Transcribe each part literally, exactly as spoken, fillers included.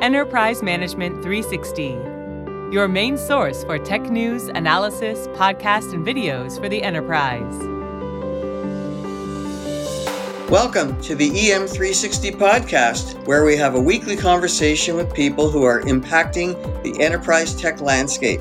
Enterprise Management three sixty, your main source for tech news, analysis, podcasts, and videos for the enterprise. Welcome to the E M three sixty podcast, where we have a weekly conversation with people who are impacting the enterprise tech landscape.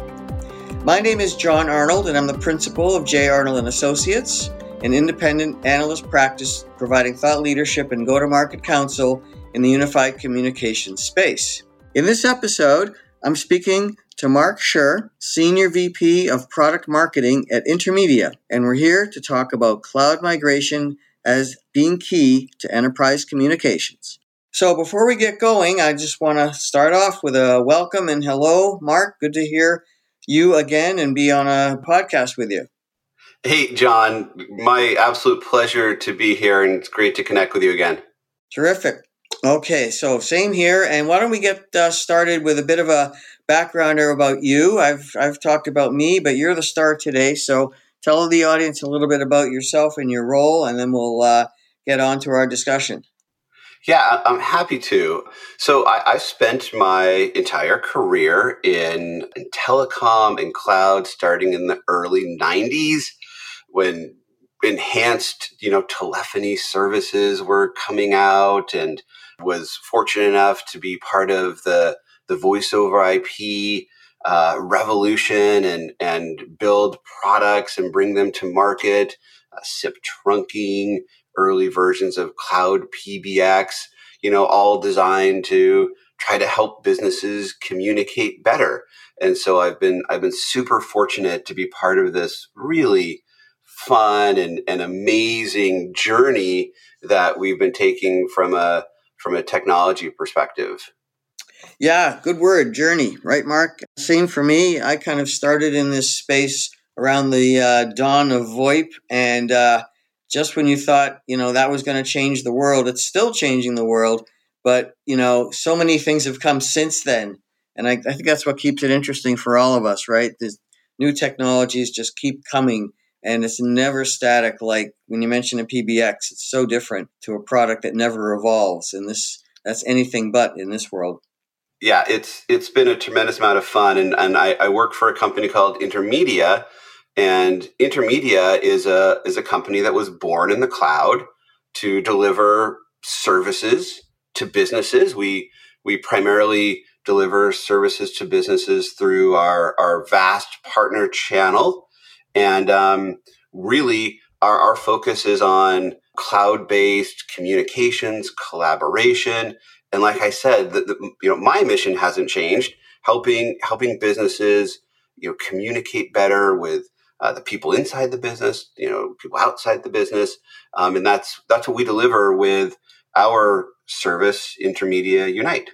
My name is John Arnold, and I'm the principal of J. Arnold and Associates, an independent analyst practice providing thought leadership and go-to-market counsel in the unified communications space. In this episode, I'm speaking to Mark Schur, Senior V P of Product Marketing at Intermedia, and we're here to talk about cloud migration as being key to enterprise communications. So before we get going, I just want to start off with a welcome and hello, Mark. Good to hear you again and be on a podcast with you. Hey, John. My absolute pleasure to be here, and it's great to connect with you again. Terrific. Okay, so same here. And why don't we get uh, started with a bit of a backgrounder about you. I've I've talked about me, but you're the star today, so tell the audience a little bit about yourself and your role, and then we'll uh, get on to our discussion. Yeah, I'm happy to. So I, I've spent my entire career in, in telecom and cloud, starting in the early nineties when enhanced, you know, telephony services were coming out, and was fortunate enough to be part of the the voice over I P Uh, revolution and and build products and bring them to market, uh, S I P trunking, early versions of cloud P B X, you know, all designed to try to help businesses communicate better. And so I've been I've been super fortunate to be part of this really fun and, and amazing journey that we've been taking from a from a technology perspective. Yeah, good word, journey, right, Mark? Same for me. I kind of started in this space around the uh, dawn of VoIP, and uh, just when you thought, you know, that was going to change the world, it's still changing the world, but, you know, so many things have come since then, and I, I think that's what keeps it interesting for all of us, right? The new technologies just keep coming, and it's never static. Like when you mention a P B X, it's so different to a product that never evolves, and this that's anything but in this world. Yeah, it's it's been a tremendous amount of fun, and, and I, I work for a company called Intermedia, and Intermedia is a is a company that was born in the cloud to deliver services to businesses. We we primarily deliver services to businesses through our, our vast partner channel, and um, really our, our focus is on cloud-based communications, collaboration. And like I said, the, the, you know, my mission hasn't changed. Helping helping businesses, you know, communicate better with uh, the people inside the business, you know, people outside the business, um, and that's that's what we deliver with our service, Intermedia Unite.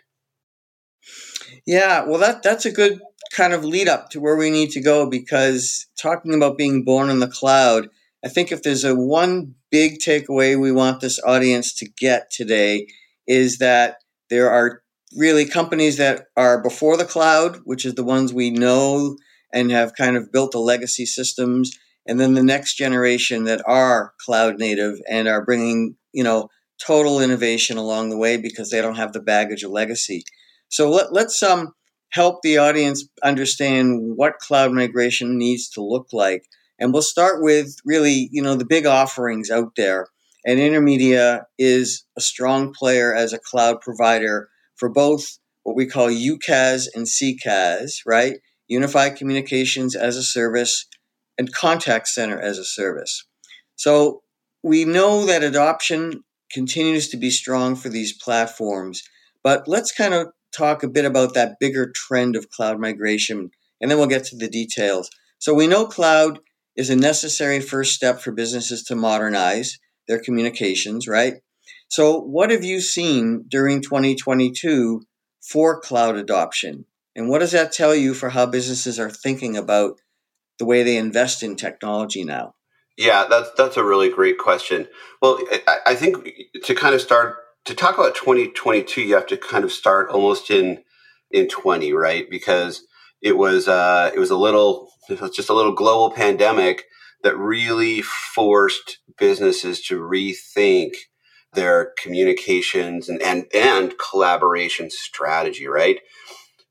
Yeah, well, that that's a good kind of lead up to where we need to go, because talking about being born in the cloud, I think if there's a one big takeaway we want this audience to get today is that there are really companies that are before the cloud, which is the ones we know and have kind of built the legacy systems, and then the next generation that are cloud native and are bringing, you know, total innovation along the way because they don't have the baggage of legacy. So let, let's um, help the audience understand what cloud migration needs to look like. And we'll start with really, you know, the big offerings out there. And Intermedia is a strong player as a cloud provider for both what we call UCaaS and CCaaS, right? Unified Communications as a Service and Contact Center as a Service. So we know that adoption continues to be strong for these platforms, but let's kind of talk a bit about that bigger trend of cloud migration, and then we'll get to the details. So we know cloud is a necessary first step for businesses to modernize their communications, right? So what have you seen during twenty twenty-two for cloud adoption? And what does that tell you for how businesses are thinking about the way they invest in technology now? Yeah, that's that's a really great question. Well, I, I think to kind of start, to talk about twenty twenty-two, you have to kind of start almost in in twenty, right? Because it was uh, it was a little, it was just a little global pandemic that really forced businesses to rethink their communications and, and, and collaboration strategy, right?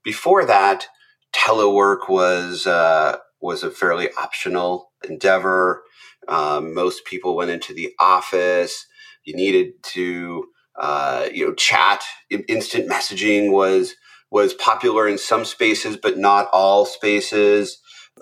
Before that, telework was uh, was a fairly optional endeavor. Um, most people went into the office. You needed to, uh, you know, chat. Instant messaging was was popular in some spaces, but not all spaces.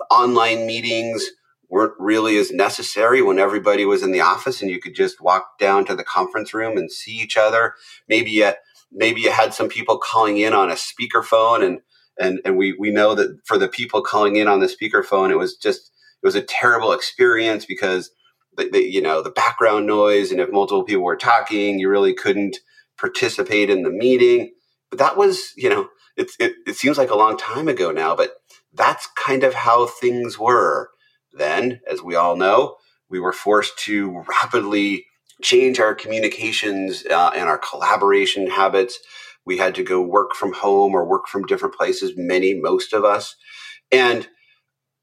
Online meetings weren't really as necessary when everybody was in the office and you could just walk down to the conference room and see each other. Maybe you, maybe you had some people calling in on a speakerphone, and and and we we know that for the people calling in on the speakerphone, it was just it was a terrible experience because the, the, you know the background noise, and if multiple people were talking, you really couldn't participate in the meeting. But that was, you know, it it, it seems like a long time ago now, but that's kind of how things were then. As we all know, we were forced to rapidly change our communications uh, and our collaboration habits. We had to go work from home or work from different places, many, most of us. And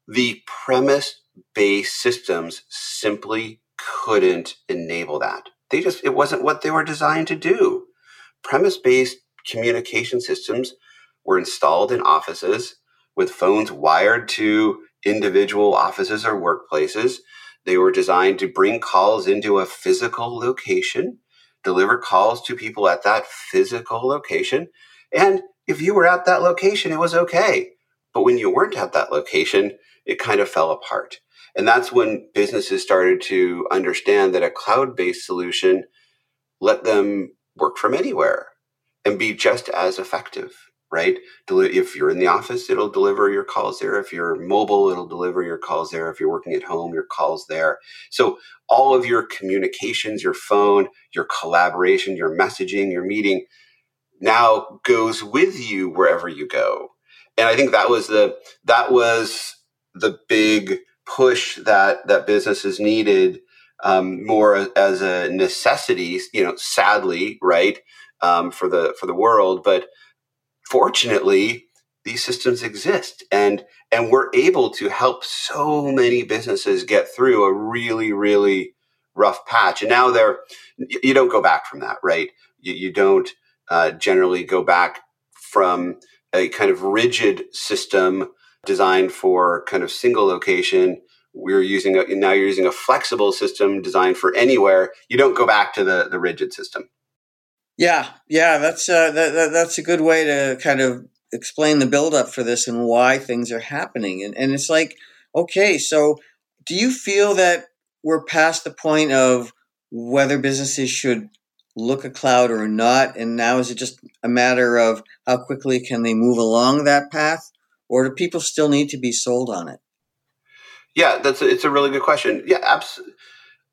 the premise-based systems simply couldn't enable that. They just, it wasn't what they were designed to do. Premise-based communication systems were installed in offices with phones wired to individual offices or workplaces. They were designed to bring calls into a physical location, deliver calls to people at that physical location. And if you were at that location, it was okay. But when you weren't at that location, it kind of fell apart. And that's when businesses started to understand that a cloud-based solution let them work from anywhere and be just as effective, right? If you're in the office, it'll deliver your calls there. If you're mobile, it'll deliver your calls there. If you're working at home, your calls there. So all of your communications, your phone, your collaboration, your messaging, your meeting now goes with you wherever you go. And I think that was the that was the big push that that businesses needed, um, more as a necessity, you know, sadly, right, um, for the for the world, but fortunately, these systems exist, and and we're able to help so many businesses get through a really, really rough patch. And now they're, you don't go back from that, right? You, you don't uh, generally go back from a kind of rigid system designed for kind of single location. We're using a, now you're using a flexible system designed for anywhere. You don't go back to the the rigid system. Yeah, yeah, that's uh, that, that, that's a good way to kind of explain the buildup for this and why things are happening. And and it's like, okay, so do you feel that we're past the point of whether businesses should look at cloud or not? And now is it just a matter of how quickly can they move along that path, or do people still need to be sold on it? Yeah, that's a, it's a really good question. Yeah, absolutely,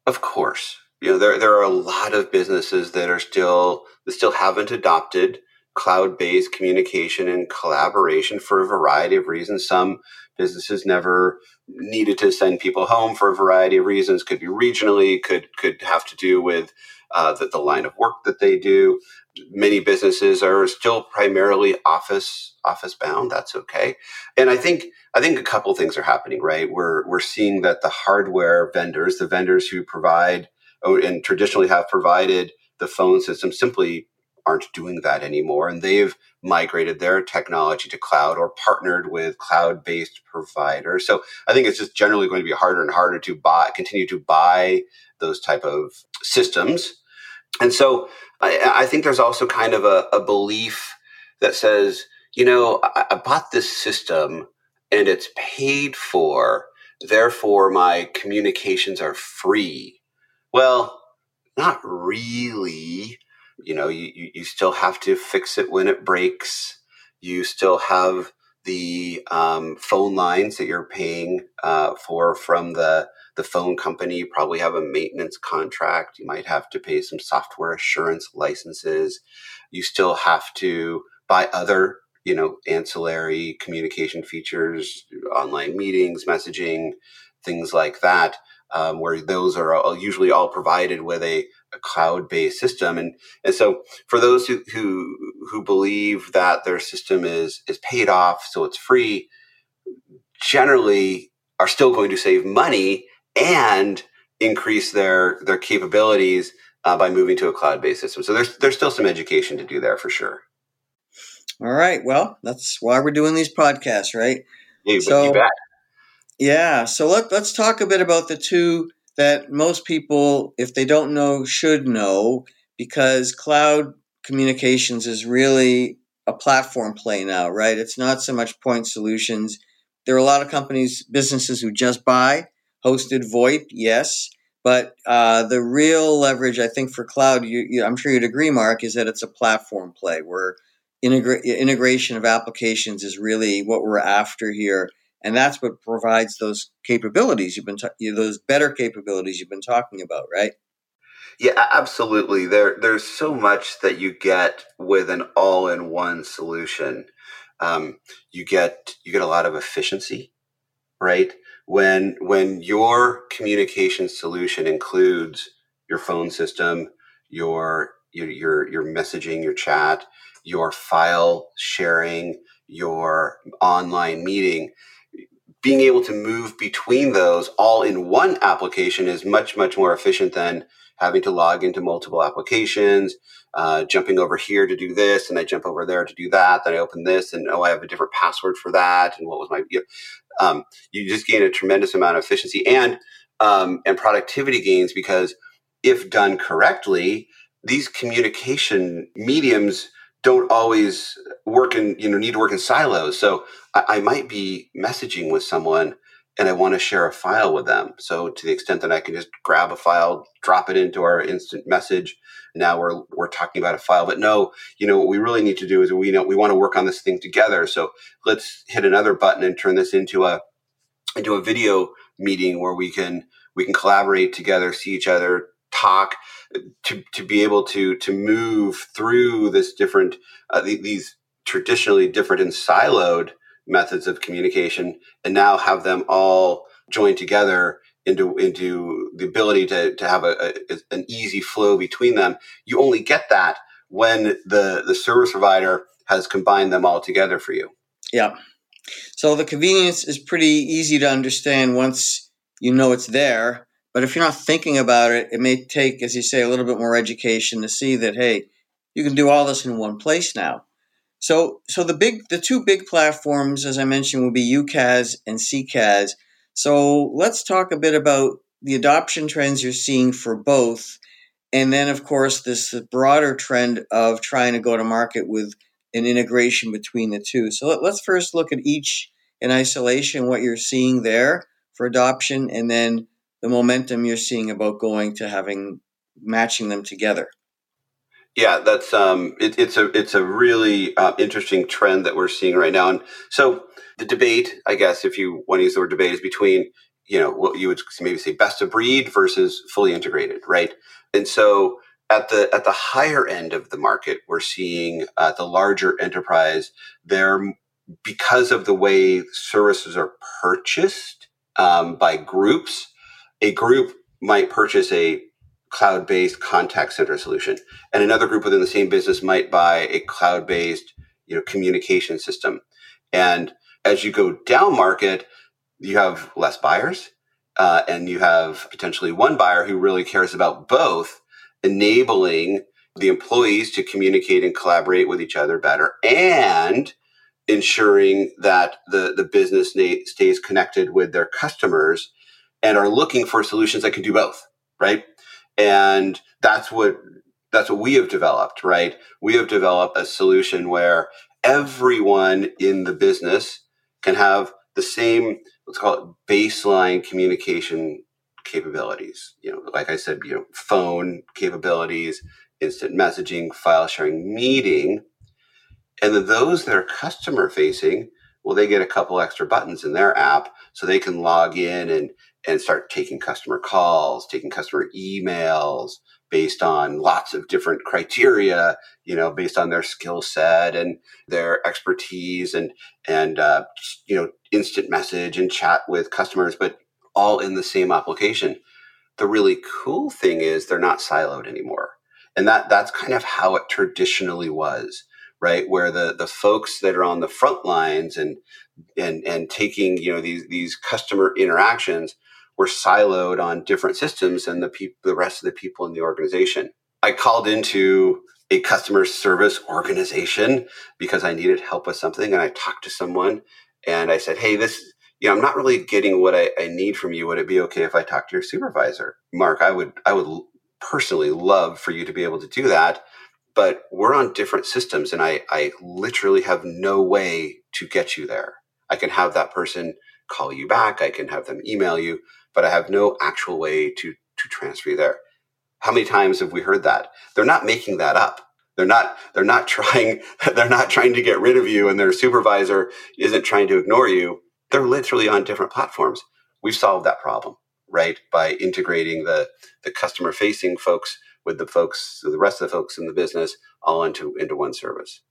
of course. You know, there there are a lot of businesses that are still that still haven't adopted cloud-based communication and collaboration for a variety of reasons. Some businesses never needed to send people home for a variety of reasons. Could be regionally, could could have to do with uh, the, the line of work that they do. Many businesses are still primarily office office bound. That's okay. And I think I think a couple of things are happening, right? We're we're seeing that the hardware vendors, the vendors who provide and traditionally have provided the phone system, simply aren't doing that anymore. And they've migrated their technology to cloud or partnered with cloud-based providers. So I think it's just generally going to be harder and harder to buy, continue to buy those type of systems. And so I, I think there's also kind of a, a belief that says, you know, I, I bought this system and it's paid for, therefore my communications are free. Well, not really. You know, you, you still have to fix it when it breaks. You still have the um, phone lines that you're paying uh, for from the, the phone company. You probably have a maintenance contract. You might have to pay some software assurance licenses. You still have to buy other, you know, ancillary communication features, online meetings, messaging, things like that. Um, where those are all, usually all provided with a, a cloud-based system. And and so for those who, who who believe that their system is is paid off, so it's free, generally are still going to save money and increase their, their capabilities uh, by moving to a cloud-based system. So there's there's still some education to do there for sure. All right. Well, that's why we're doing these podcasts, right? You, so, you bet. Yeah. So let, let's talk a bit about the two that most people, if they don't know, should know, because cloud communications is really a platform play now, right? It's not so much point solutions. There are a lot of companies, businesses who just buy hosted VoIP, yes. But uh, the real leverage, I think, for cloud, you, you, I'm sure you'd agree, Mark, is that it's a platform play where Integra- integration of applications is really what we're after here, and that's what provides those capabilities you've been ta- those better capabilities you've been talking about, right? Yeah, absolutely. There, there's so much that you get with an all-in-one solution. Um, you get you get a lot of efficiency, right? When when your communication solution includes your phone system, your your your, your messaging, your chat, your file sharing, your online meeting, being able to move between those all in one application is much, much more efficient than having to log into multiple applications, uh, jumping over here to do this, and I jump over there to do that, then I open this, and oh, I have a different password for that, and what was my... You know, um, you just gain a tremendous amount of efficiency and um, and productivity gains, because if done correctly, these communication mediums don't always work in, you know, need to work in silos. So I, I might be messaging with someone and I want to share a file with them. So to the extent that I can just grab a file, drop it into our instant message. Now we're, we're talking about a file, but no, you know, what we really need to do is we know we want to work on this thing together. So let's hit another button and turn this into a, into a video meeting where we can, we can collaborate together, see each other, talk, to to be able to to move through this different uh, th- these traditionally different and siloed methods of communication, and now have them all joined together into into the ability to to have a, a an easy flow between them. You only get that when the the service provider has combined them all together for you. Yeah. So the convenience is pretty easy to understand once you know it's there. But if you're not thinking about it, it may take, as you say, a little bit more education to see that, hey, you can do all this in one place now. So so the big, the two big platforms, as I mentioned, will be UCaaS and CCaaS. So let's talk a bit about the adoption trends you're seeing for both. And then, of course, this broader trend of trying to go to market with an integration between the two. So let, let's first look at each in isolation, what you're seeing there for adoption, and then the momentum you're seeing about going to having matching them together. Yeah, that's um, it, it's a it's a really uh, interesting trend that we're seeing right now. And so the debate, I guess, if you want to use the word debate, is between, you know, what you would maybe say best of breed versus fully integrated, right? And so at the at the higher end of the market, we're seeing uh, the larger enterprise there, because of the way services are purchased um, by groups. A group might purchase a cloud-based contact center solution, and another group within the same business might buy a cloud-based, you know, communication system. And as you go down market, you have less buyers, uh, and you have potentially one buyer who really cares about both, enabling the employees to communicate and collaborate with each other better, and ensuring that the, the business na- stays connected with their customers, and are looking for solutions that can do both, right? And that's what that's what we have developed, right? We have developed a solution where everyone in the business can have the same, let's call it baseline communication capabilities. You know, like I said, you know, phone capabilities, instant messaging, file sharing, meeting. And then those that are customer facing, well, they get a couple extra buttons in their app so they can log in and and start taking customer calls, taking customer emails based on lots of different criteria, you know, based on their skill set and their expertise and, and uh, you know, instant message and chat with customers, but all in the same application. The really cool thing is they're not siloed anymore. And that that's kind of how it traditionally was, right? Where the, the folks that are on the front lines and and and taking, you know, these these customer interactions were siloed on different systems than the pe- the rest of the people in the organization. I called into a customer service organization because I needed help with something, and I talked to someone and I said, hey, this, you know, I'm not really getting what I, I need from you. Would it be okay if I talk to your supervisor? Mark, I would, I would personally love for you to be able to do that, but we're on different systems and I, I literally have no way to get you there. I can have that person call you back. I can have them email you, but I have no actual way to, to transfer you there. How many times have we heard that? They're not making that up. They're not, they're not trying, they're not trying to get rid of you, and their supervisor isn't trying to ignore you. They're literally on different platforms. We've solved that problem, right? By integrating the, the customer facing folks with the folks, the rest of the folks in the business all into, into one service.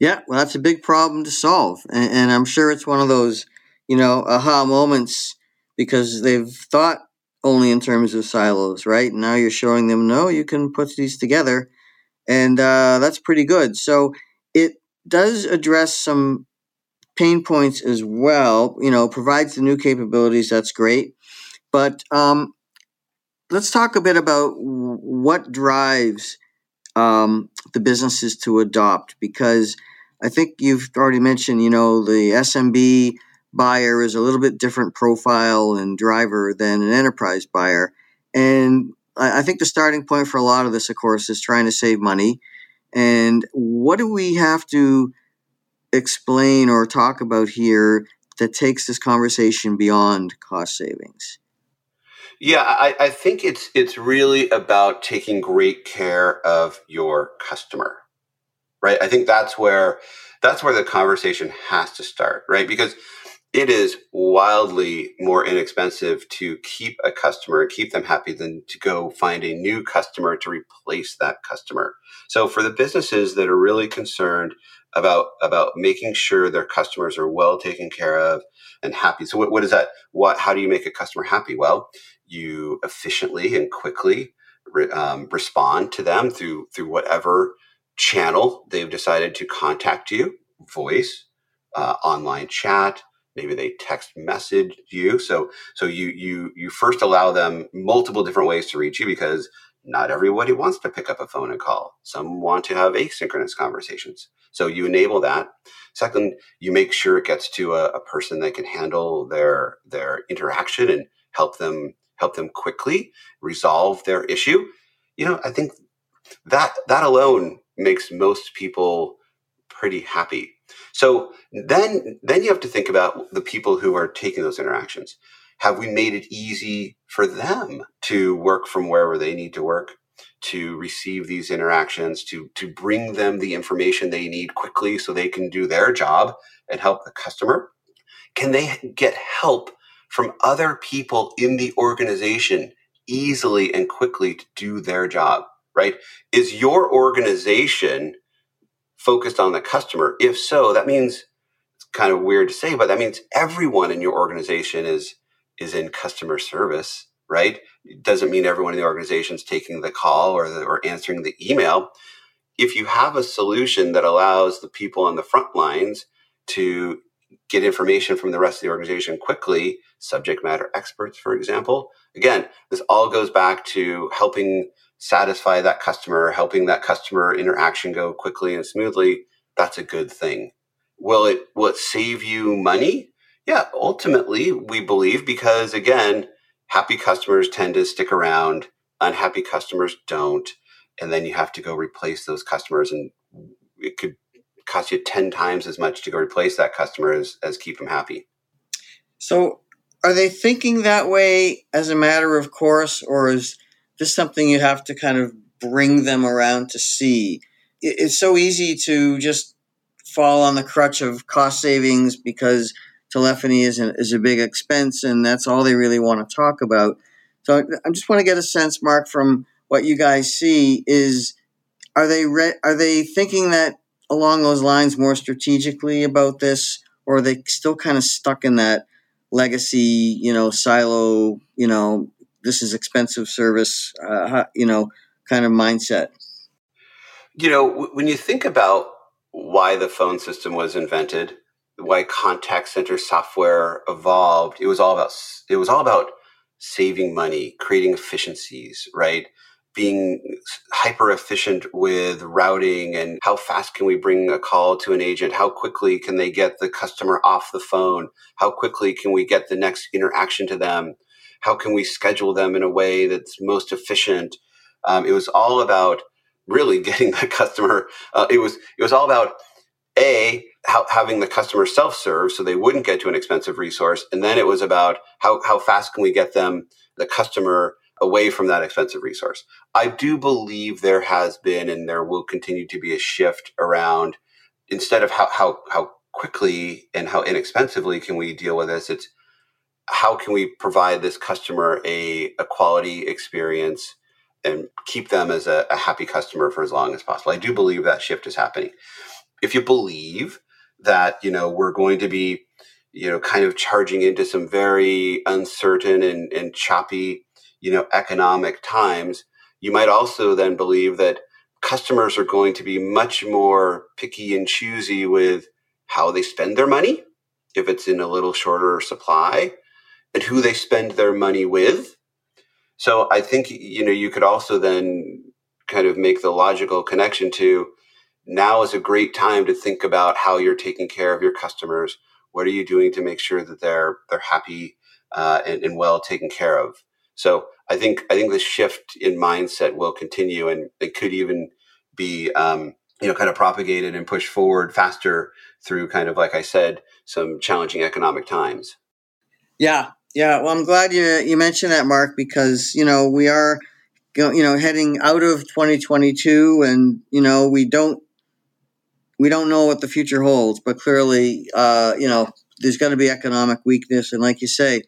Yeah. Well, that's a big problem to solve. And, and I'm sure it's one of those, you know, aha moments, because they've thought only in terms of silos, right? Now you're showing them, no, you can put these together, and uh, that's pretty good. So it does address some pain points as well, you know, provides the new capabilities. That's great. But um, let's talk a bit about what drives um, the businesses to adopt, because I think you've already mentioned, you know, the S M B buyer is a little bit different profile and driver than an enterprise buyer. And I think the starting point for a lot of this, of course, is trying to save money. And what do we have to explain or talk about here that takes this conversation beyond cost savings? Yeah, I, I think it's it's really about taking great care of your customer, right? I think that's where that's where the conversation has to start, right? Because it is wildly more inexpensive to keep a customer, keep them happy, than to go find a new customer to replace that customer. So for the businesses that are really concerned about, about making sure their customers are well taken care of and happy. So what, what is that? What, how do you make a customer happy? Well, you efficiently and quickly re, um, respond to them through, through whatever channel they've decided to contact you, voice, uh, online chat. Maybe they text message you. So, so you, you, you first allow them multiple different ways to reach you, because not everybody wants to pick up a phone and call. Some want to have asynchronous conversations. So you enable that. Second, you make sure it gets to a, a person that can handle their, their interaction and help them, help them quickly resolve their issue. You know, I think that, that alone makes most people pretty happy. So then, then you have to think about the people who are taking those interactions. Have we made it easy for them to work from wherever they need to work, to receive these interactions, to, to bring them the information they need quickly so they can do their job and help the customer? Can they get help from other people in the organization easily and quickly to do their job, right? Is your organization focused on the customer? If so, that means, it's kind of weird to say, but that means everyone in your organization is is in customer service, right? It doesn't mean everyone in the organization is taking the call or the, or answering the email. If you have a solution that allows the people on the front lines to get information from the rest of the organization quickly, subject matter experts, for example, again, this all goes back to helping satisfy that customer, helping that customer interaction go quickly and smoothly. That's a good thing. Will it, will it save you money? Yeah, ultimately, we believe, because again, happy customers tend to stick around, unhappy customers don't, and then you have to go replace those customers, and it could cost you ten times as much to go replace that customer as, as keep them happy. So are they thinking that way as a matter of course, or is just something you have to kind of bring them around to see? It's so easy to just fall on the crutch of cost savings because telephony is, an, is a big expense, and that's all they really want to talk about. So I just want to get a sense, Mark, from what you guys see is, are they re- are they thinking that along those lines more strategically about this, or are they still kind of stuck in that legacy, you know, silo, you know, this is expensive service, uh, you know, kind of mindset? You know, w- when you think about why the phone system was invented, why contact center software evolved, it was all about, it was all about saving money, creating efficiencies, right? Being hyper efficient with routing and how fast can we bring a call to an agent? How quickly can they get the customer off the phone? How quickly can we get the next interaction to them? How can we schedule them in a way that's most efficient? Um, it was all about really getting the customer. Uh, it was it was all about A, how, having the customer self-serve so they wouldn't get to an expensive resource. And then it was about how how fast can we get them, the customer, away from that expensive resource. I do believe there has been and there will continue to be a shift around, instead of how how how quickly and how inexpensively can we deal with this, it's how can we provide this customer a, a quality experience and keep them as a, a happy customer for as long as possible. I do believe that shift is happening. If you believe that, you know, we're going to be, you know, kind of charging into some very uncertain and, and choppy, you know, economic times, you might also then believe that customers are going to be much more picky and choosy with how they spend their money, if it's in a little shorter supply, and who they spend their money with. So I think, you know, you could also then kind of make the logical connection to, now is a great time to think about how you're taking care of your customers. What are you doing to make sure that they're they're happy uh, and, and well taken care of? So I think I think the shift in mindset will continue, and it could even be um, you know kind of propagated and pushed forward faster through kind of, like I said, some challenging economic times. Yeah, yeah. Well, I'm glad you you mentioned that, Mark, because you know we are you know heading out of twenty twenty-two, and you know we don't we don't know what the future holds, but clearly uh, you know there's going to be economic weakness, and like you say,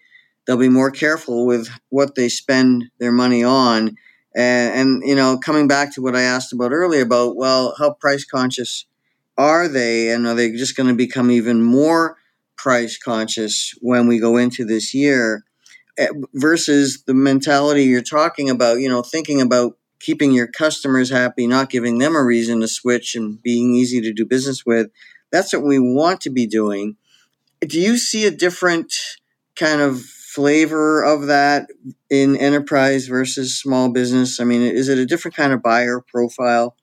they'll be more careful with what they spend their money on. And, and, you know, coming back to what I asked about earlier about, well, how price conscious are they? And are they just going to become even more price conscious when we go into this year versus the mentality you're talking about, you know, thinking about keeping your customers happy, not giving them a reason to switch and being easy to do business with. That's what we want to be doing. Do you see a different kind of flavor of that in enterprise versus small business? I mean, is it a different kind of buyer profile?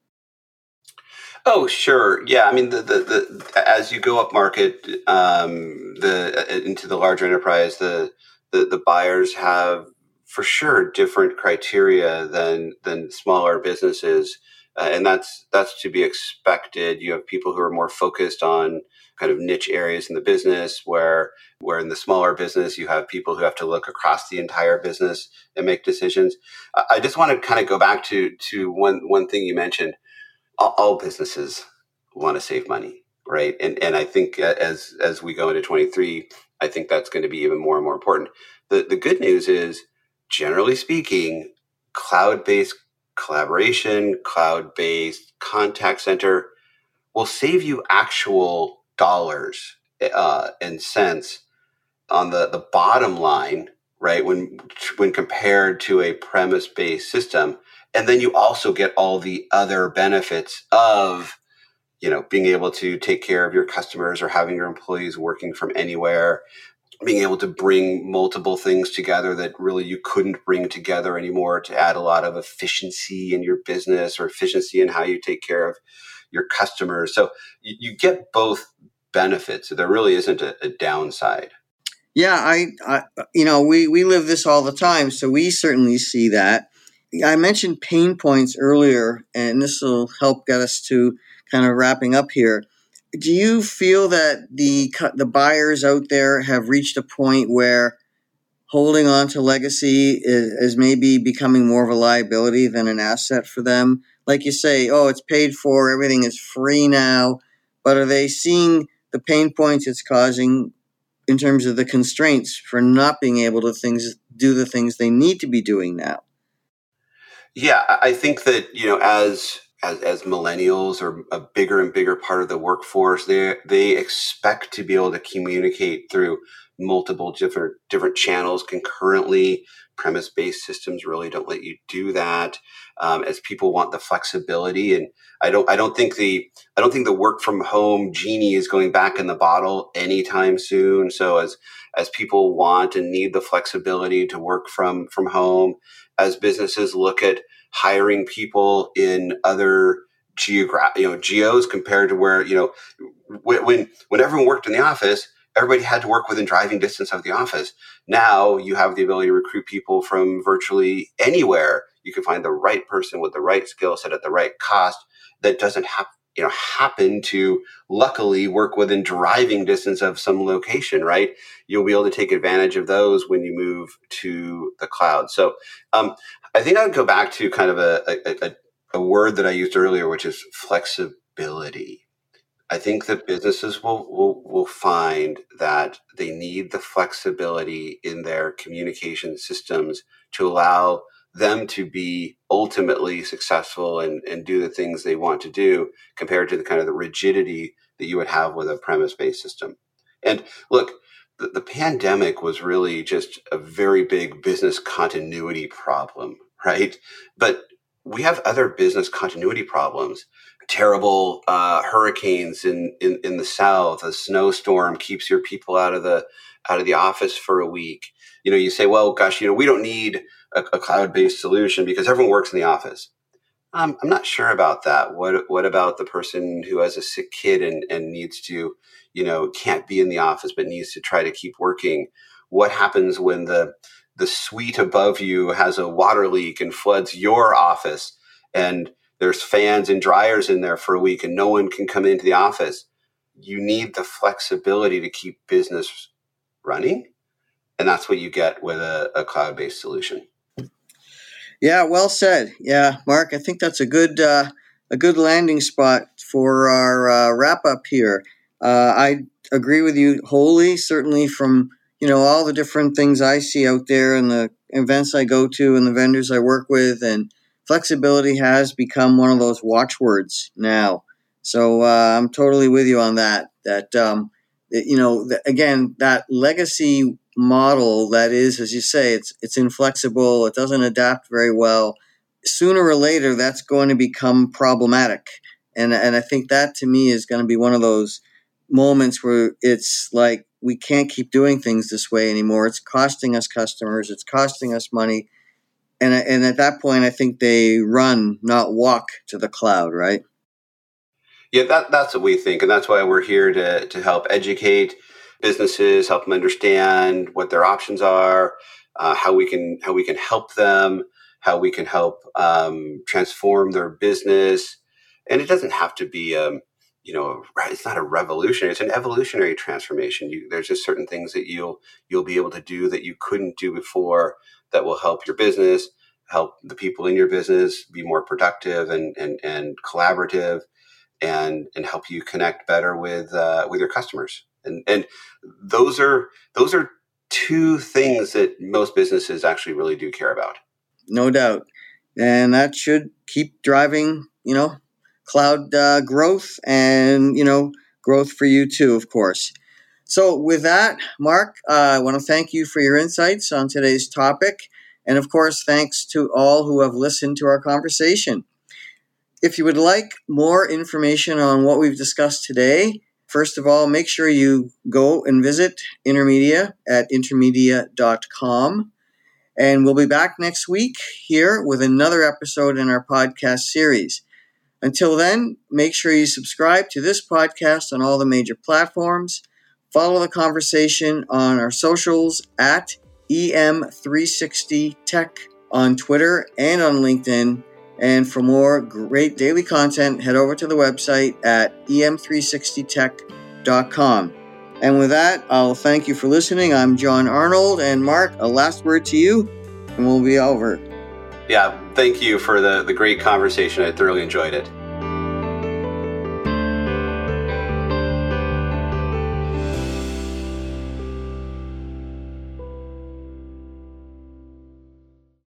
Oh, sure. Yeah. I mean, the the, the as you go up market um, the into the larger enterprise, the, the the buyers have for sure different criteria than than smaller businesses, uh, and that's that's to be expected. You have people who are more focused on kind of niche areas in the business, where where in the smaller business, you have people who have to look across the entire business and make decisions. I just want to kind of go back to to one one thing you mentioned. All, all businesses want to save money, right? And and I think as as we go into twenty-three, I think that's going to be even more and more important. The the good news is, generally speaking, cloud-based collaboration, cloud-based contact center will save you actual dollars uh, and cents on the, the bottom line, right? When when compared to a premise-based system, and then you also get all the other benefits of, you know, being able to take care of your customers or having your employees working from anywhere, being able to bring multiple things together that really you couldn't bring together anymore to add a lot of efficiency in your business or efficiency in how you take care of your customers. So you, you get both benefits. There really isn't a, a downside. Yeah, I, I, you know, we, we live this all the time, so we certainly see that. I mentioned pain points earlier, and this will help get us to kind of wrapping up here. Do you feel that the the buyers out there have reached a point where holding on to legacy is, is maybe becoming more of a liability than an asset for them? Like you say, oh, it's paid for, everything is free now, but are they seeing the pain points it's causing in terms of the constraints for not being able to things do the things they need to be doing now? Yeah, I think that, you know, as as, as millennials are a bigger and bigger part of the workforce. They they expect to be able to communicate through multiple different different channels concurrently. Premise-based systems really don't let you do that, um, as people want the flexibility. And I don't, I don't think the, I don't think the work from home genie is going back in the bottle anytime soon. So as, as people want and need the flexibility to work from, from home, as businesses look at hiring people in other geographic, you know, geos compared to where, you know, when, when, when everyone worked in the office, everybody had to work within driving distance of the office. Now you have the ability to recruit people from virtually anywhere. You can find the right person with the right skill set at the right cost that doesn't have, you know, happen to luckily work within driving distance of some location, right? You'll be able to take advantage of those when you move to the cloud. So um, I think I would go back to kind of a, a, a word that I used earlier, which is flexibility. I think that businesses will, will will find that they need the flexibility in their communication systems to allow them to be ultimately successful and, and do the things they want to do compared to the kind of the rigidity that you would have with a premise-based system. And look, the, the pandemic was really just a very big business continuity problem, right? But we have other business continuity problems. Terrible uh, hurricanes in, in, in the South, a snowstorm keeps your people out of the out of the office for a week. You know, you say, well, gosh, you know, we don't need a, a cloud-based solution because everyone works in the office. Um, I'm not sure about that. What what about the person who has a sick kid and, and needs to, you know, can't be in the office but needs to try to keep working? What happens when the the suite above you has a water leak and floods your office and there's fans and dryers in there for a week and no one can come into the office? You need the flexibility to keep business running. And that's what you get with a, a cloud-based solution. Yeah, well said. Yeah, Mark, I think that's a good uh, a good landing spot for our uh, wrap-up here. Uh, I agree with you wholly, certainly from, you know, all the different things I see out there and the events I go to and the vendors I work with, and flexibility has become one of those watchwords now. So uh, I'm totally with you on that, that, um, that you know, that, again, that legacy model that is, as you say, it's it's inflexible. It doesn't adapt very well. Sooner or later, that's going to become problematic. And, and I think that, to me, is going to be one of those moments where it's like we can't keep doing things this way anymore. It's costing us customers. It's costing us money. And, and at that point, I think they run, not walk, to the cloud, right? Yeah, that, that's what we think. And that's why we're here to, to help educate businesses, help them understand what their options are, uh, how we can how we can help them, how we can help um, transform their business. And it doesn't have to be, um, you know, it's not a revolutionary, it's an evolutionary transformation. You, there's just certain things that you'll you'll be able to do that you couldn't do before, that will help your business, help the people in your business be more productive and and, and collaborative, and and help you connect better with uh, with your customers. And and those are those are two things that most businesses actually really do care about. No doubt, and that should keep driving, you know, cloud uh, growth, and, you know, growth for you too, of course. So with that, Mark, uh, I want to thank you for your insights on today's topic. And of course, thanks to all who have listened to our conversation. If you would like more information on what we've discussed today, first of all, make sure you go and visit Intermedia at intermedia dot com. And we'll be back next week here with another episode in our podcast series. Until then, make sure you subscribe to this podcast on all the major platforms. Follow the conversation on our socials at E M three sixty Tech on Twitter and on LinkedIn. And for more great daily content, head over to the website at E M three sixty tech dot com. And with that, I'll thank you for listening. I'm John Arnold, and Mark, a last word to you, and we'll be over. Yeah, thank you for the, the great conversation. I thoroughly enjoyed it.